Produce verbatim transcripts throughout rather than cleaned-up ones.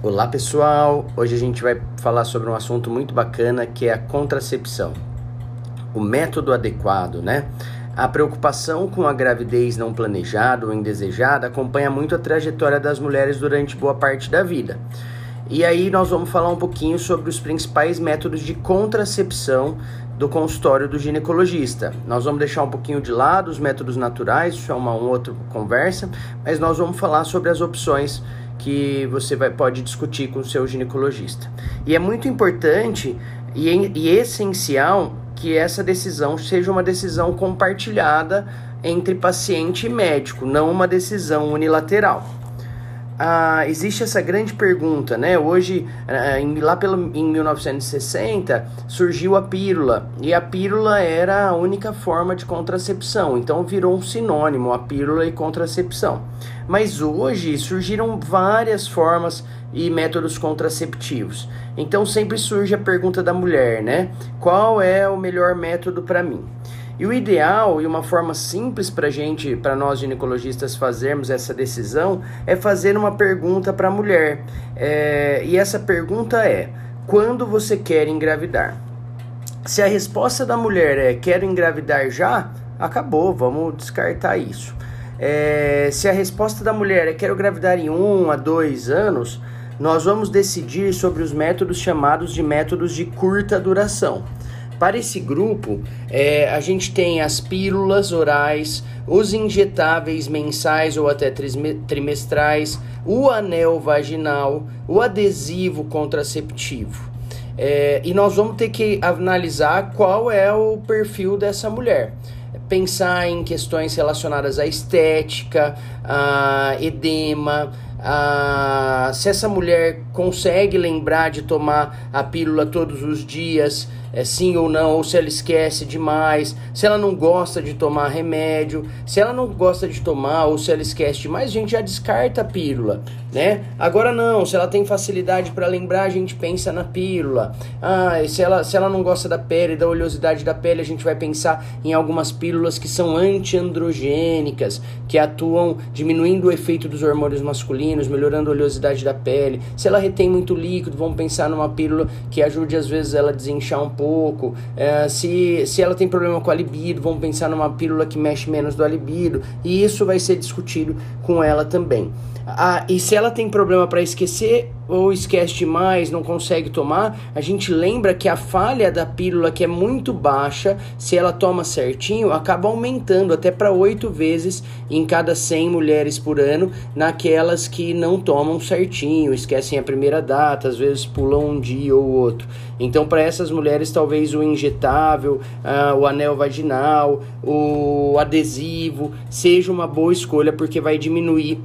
Olá pessoal, hoje a gente vai falar sobre um assunto muito bacana que é a contracepção, o método adequado, né? A preocupação com a gravidez não planejada ou indesejada acompanha muito a trajetória das mulheres durante boa parte da vida. E aí nós vamos falar um pouquinho sobre os principais métodos de contracepção do consultório do ginecologista. Nós vamos deixar um pouquinho de lado os métodos naturais, isso é uma outra conversa, mas nós vamos falar sobre as opções que você vai, pode discutir com o seu ginecologista. E é muito importante e, e essencial que essa decisão seja uma decisão compartilhada entre paciente e médico, não uma decisão unilateral. Ah, existe essa grande pergunta, né? Hoje, em, lá pelo, em mil novecentos e sessenta, surgiu a pílula, e a pílula era a única forma de contracepção, então virou um sinônimo, a pílula e contracepção. Mas hoje surgiram várias formas e métodos contraceptivos. Então sempre surge a pergunta da mulher, né? Qual é o melhor método para mim? E o ideal e uma forma simples para gente, para nós ginecologistas fazermos essa decisão é fazer uma pergunta para a mulher. É, e essa pergunta é: quando você quer engravidar? Se a resposta da mulher é quero engravidar já, acabou, vamos descartar isso. É, se a resposta da mulher é quero engravidar em um a dois anos, nós vamos decidir sobre os métodos chamados de métodos de curta duração. Para esse grupo, é, a gente tem as pílulas orais, os injetáveis mensais ou até trimestrais, o anel vaginal, o adesivo contraceptivo. É, e nós vamos ter que analisar qual é o perfil dessa mulher. Pensar em questões relacionadas à estética, a edema, a... se essa mulher consegue lembrar de tomar a pílula todos os dias, é, sim ou não, ou se ela esquece demais, se ela não gosta de tomar remédio, se ela não gosta de tomar ou se ela esquece demais, a gente já descarta a pílula, né? Agora não, se ela tem facilidade para lembrar, a gente pensa na pílula. Ah, e se ela, se ela não gosta da pele, da oleosidade da pele, a gente vai pensar em algumas pílulas que são antiandrogênicas, que atuam diminuindo o efeito dos hormônios masculinos, melhorando a oleosidade da pele. Se ela retém muito líquido, vamos pensar numa pílula que ajude às vezes ela a desinchar um pouco. É, se, se ela tem problema com a libido, vamos pensar numa pílula que mexe menos do libido, e isso vai ser discutido com ela também. Ah, e se ela tem problema para esquecer ou esquece demais, não consegue tomar, a gente lembra que a falha da pílula, que é muito baixa, se ela toma certinho, acaba aumentando até para oito vezes em cada cem mulheres por ano, naquelas que não tomam certinho, esquecem a primeira data, às vezes pulam um dia ou outro. Então, para essas mulheres, talvez o injetável, ah, o anel vaginal, o adesivo, seja uma boa escolha, porque vai diminuir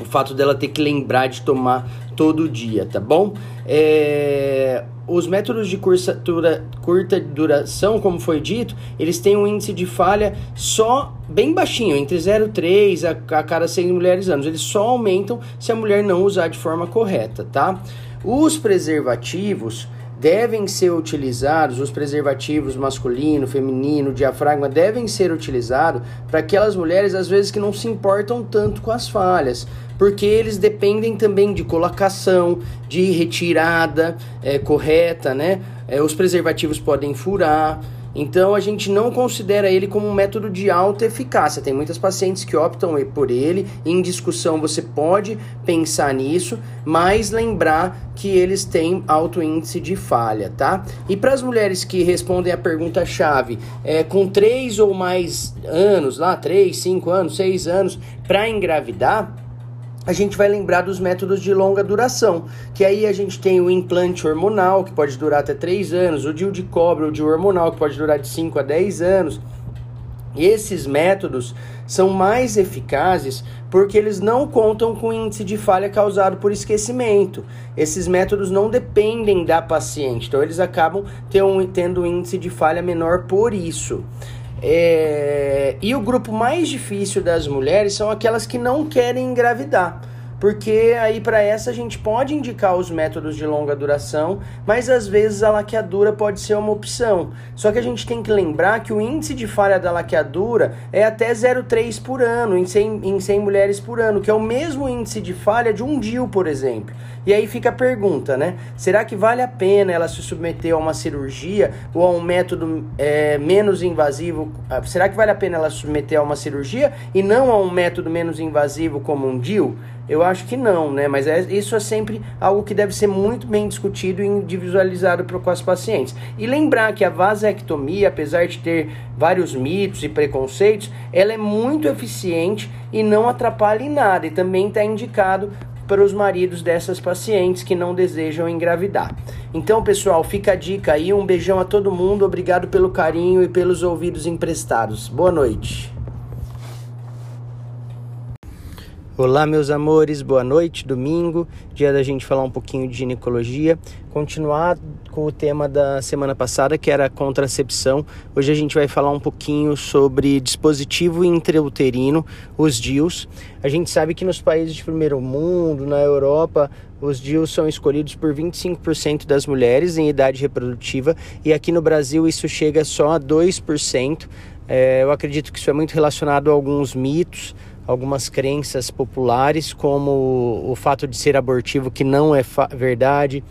o fato dela ter que lembrar de tomar todo dia, tá bom? É... Os métodos de cursatura, curta duração, como foi dito, eles têm um índice de falha só bem baixinho, entre zero vírgula três a, a cada seis mulheres anos. Eles só aumentam se a mulher não usar de forma correta, tá? Os preservativos devem ser utilizados, os preservativos masculino, feminino, diafragma, devem ser utilizados para aquelas mulheres, às vezes, que não se importam tanto com as falhas, porque eles dependem também de colocação, de retirada é, correta, né? É, os preservativos podem furar, então a gente não considera ele como um método de alta eficácia. Tem muitas pacientes que optam por ele, em discussão você pode pensar nisso, mas lembrar que eles têm alto índice de falha, tá? E para as mulheres que respondem a pergunta-chave, é, com três ou mais anos, lá três, cinco anos, seis anos, para engravidar, a gente vai lembrar dos métodos de longa duração, que aí a gente tem o implante hormonal, que pode durar até três anos, o D I U de cobre, o D I U hormonal, que pode durar de cinco a dez anos. Esses métodos são mais eficazes porque eles não contam com índice de falha causado por esquecimento. Esses métodos não dependem da paciente, então eles acabam tendo um índice de falha menor por isso. É... E o grupo mais difícil das mulheres são aquelas que não querem engravidar. porque aí para essa a gente pode indicar os métodos de longa duração, mas às vezes a laqueadura pode ser uma opção. Só que a gente tem que lembrar que o índice de falha da laqueadura é até zero vírgula três por ano, em cem, em cem mulheres por ano, que é o mesmo índice de falha de um D I U, por exemplo. E aí fica a pergunta, né? Será que vale a pena ela se submeter a uma cirurgia ou a um método é, menos invasivo? Será que vale a pena ela se submeter a uma cirurgia e não a um método menos invasivo como um D I U? Eu acho que não, né? Mas é, isso é sempre algo que deve ser muito bem discutido e individualizado com as pacientes. E lembrar que a vasectomia, apesar de ter vários mitos e preconceitos, ela é muito eficiente e não atrapalha em nada. E também está indicado para os maridos dessas pacientes que não desejam engravidar. Então, pessoal, fica a dica aí. Um beijão a todo mundo. Obrigado pelo carinho e pelos ouvidos emprestados. Boa noite. Olá, meus amores, boa noite, domingo, dia da gente falar um pouquinho de ginecologia, continuar com o tema da semana passada, que era a contracepção. Hoje a gente vai falar um pouquinho sobre dispositivo intrauterino, os D I Us. A gente sabe que nos países de primeiro mundo, na Europa, os D I Us são escolhidos por vinte e cinco por cento das mulheres em idade reprodutiva, e aqui no Brasil isso chega só a dois por cento. É, eu acredito que isso é muito relacionado a alguns mitos, algumas crenças populares, como o fato de ser abortivo, que não é fa- verdade,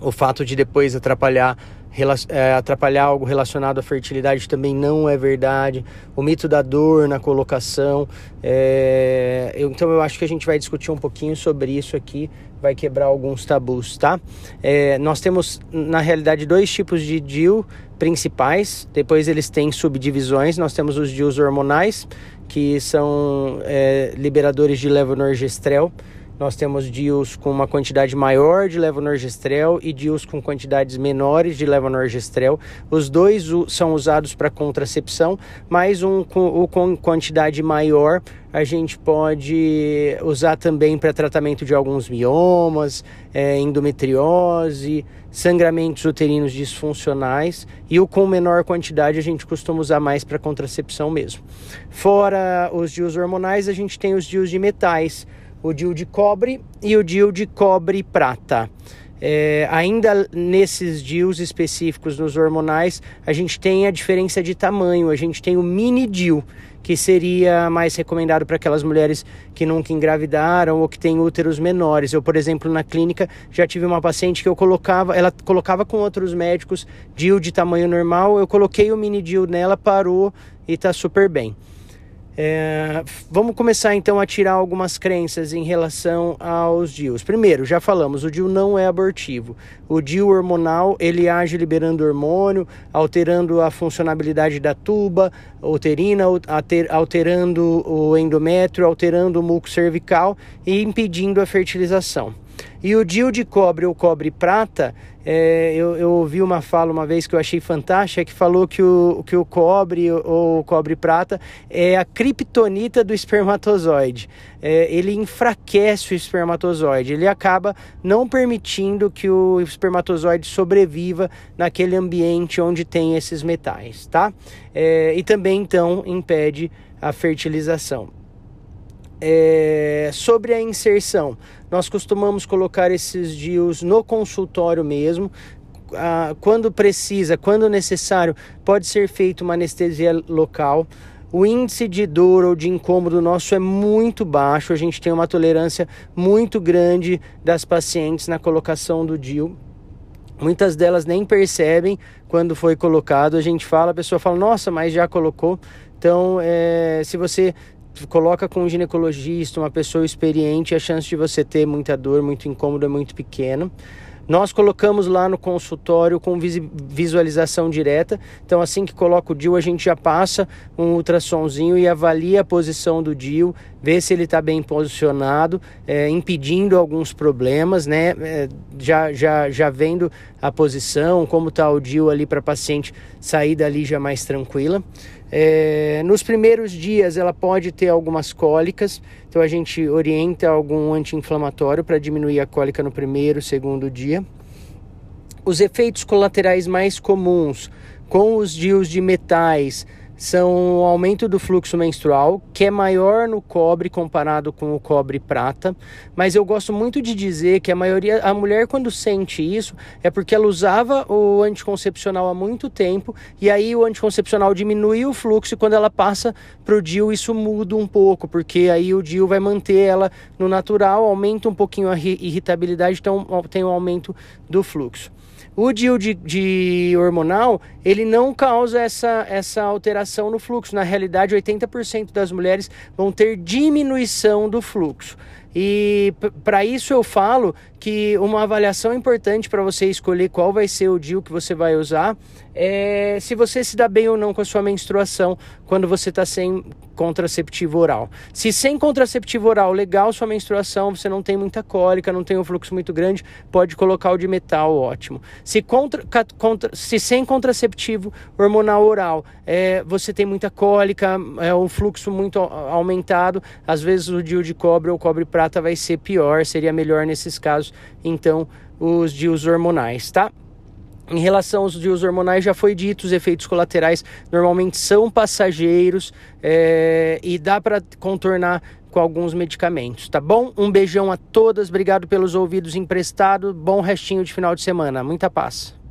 o fato de depois atrapalhar, rela- é, atrapalhar algo relacionado à fertilidade também não é verdade, o mito da dor na colocação. É, eu, então eu acho que a gente vai discutir um pouquinho sobre isso aqui, vai quebrar alguns tabus, tá? É, nós temos, na realidade, dois tipos de D I U principais, depois eles têm subdivisões. Nós temos os D I Us hormonais, que são é, liberadores de levonorgestrel. Nós temos D I Us com uma quantidade maior de levonorgestrel e D I Us com quantidades menores de levonorgestrel. Os dois são usados para contracepção, mas um com, com quantidade maior a gente pode usar também para tratamento de alguns miomas, é, endometriose, sangramentos uterinos disfuncionais, e o com menor quantidade a gente costuma usar mais para contracepção mesmo. Fora os D I Us hormonais, a gente tem os D I Us de metais, o D I U de cobre e o D I U de cobre e prata. É, ainda nesses D I Us específicos, nos hormonais, a gente tem a diferença de tamanho. A gente tem o mini D I U, que seria mais recomendado para aquelas mulheres que nunca engravidaram ou que têm úteros menores. Eu, por exemplo, na clínica já tive uma paciente que eu colocava, ela colocava com outros médicos D I U de tamanho normal, eu coloquei o mini D I U nela, parou e está super bem. É, vamos começar então a tirar algumas crenças em relação aos D I Us. Primeiro, já falamos, o D I U não é abortivo. O D I U hormonal, ele age liberando hormônio, alterando a funcionabilidade da tuba uterina, alterando o endométrio, alterando o muco cervical e impedindo a fertilização. E o D I U de cobre ou cobre-prata, é, eu, eu ouvi uma fala uma vez que eu achei fantástica, que falou que o, que o cobre ou o cobre-prata é a criptonita do espermatozoide. É, ele enfraquece o espermatozoide, ele acaba não permitindo que o espermatozoide sobreviva naquele ambiente onde tem esses metais, tá? É, e também, então, impede a fertilização. É, sobre a inserção, nós costumamos colocar esses D I Us no consultório mesmo. Ah, quando precisa, quando necessário, pode ser feita uma anestesia local. O índice de dor ou de incômodo nosso é muito baixo, a gente tem uma tolerância muito grande das pacientes na colocação do D I U. Muitas delas nem percebem quando foi colocado. A gente fala, a pessoa fala, nossa, mas já colocou. Então, é, se você coloca com um ginecologista, uma pessoa experiente, a chance de você ter muita dor, muito incômodo é muito pequena. Nós colocamos lá no consultório com visualização direta, então assim que coloca o D I U a gente já passa um ultrassomzinho e avalia a posição do D I U, vê se ele está bem posicionado, é, impedindo alguns problemas, né? É, já, já, já vendo a posição, como está o D I U ali para a paciente sair dali já mais tranquila. É, nos primeiros dias ela pode ter algumas cólicas, então a gente orienta algum anti-inflamatório para diminuir a cólica no primeiro, segundo dia. Os efeitos colaterais mais comuns com os D I Us de metais são o aumento do fluxo menstrual, que é maior no cobre comparado com o cobre prata, mas eu gosto muito de dizer que a maioria, a mulher quando sente isso, é porque ela usava o anticoncepcional há muito tempo, e aí o anticoncepcional diminui o fluxo, e quando ela passa para o D I U isso muda um pouco, porque aí o D I U vai manter ela no natural, aumenta um pouquinho a irritabilidade, então tem um aumento do fluxo. O D I U de, de hormonal, ele não causa essa, essa alteração no fluxo. Na realidade, oitenta por cento das mulheres vão ter diminuição do fluxo. E para isso eu falo que uma avaliação importante para você escolher qual vai ser o D I U que você vai usar é se você se dá bem ou não com a sua menstruação quando você está sem contraceptivo oral. Se sem contraceptivo oral, legal sua menstruação, você não tem muita cólica, não tem um fluxo muito grande, pode colocar o de metal, ótimo. Se, contra, contra, se sem contraceptivo hormonal oral, é, você tem muita cólica, é um fluxo muito aumentado, às vezes o D I U de cobre ou cobre prata vai ser pior, seria melhor nesses casos, então, os D I Us hormonais, tá? Em relação aos D I Us hormonais, já foi dito, os efeitos colaterais normalmente são passageiros é, e dá para contornar com alguns medicamentos, tá bom? Um beijão a todas, obrigado pelos ouvidos emprestados, bom restinho de final de semana, muita paz!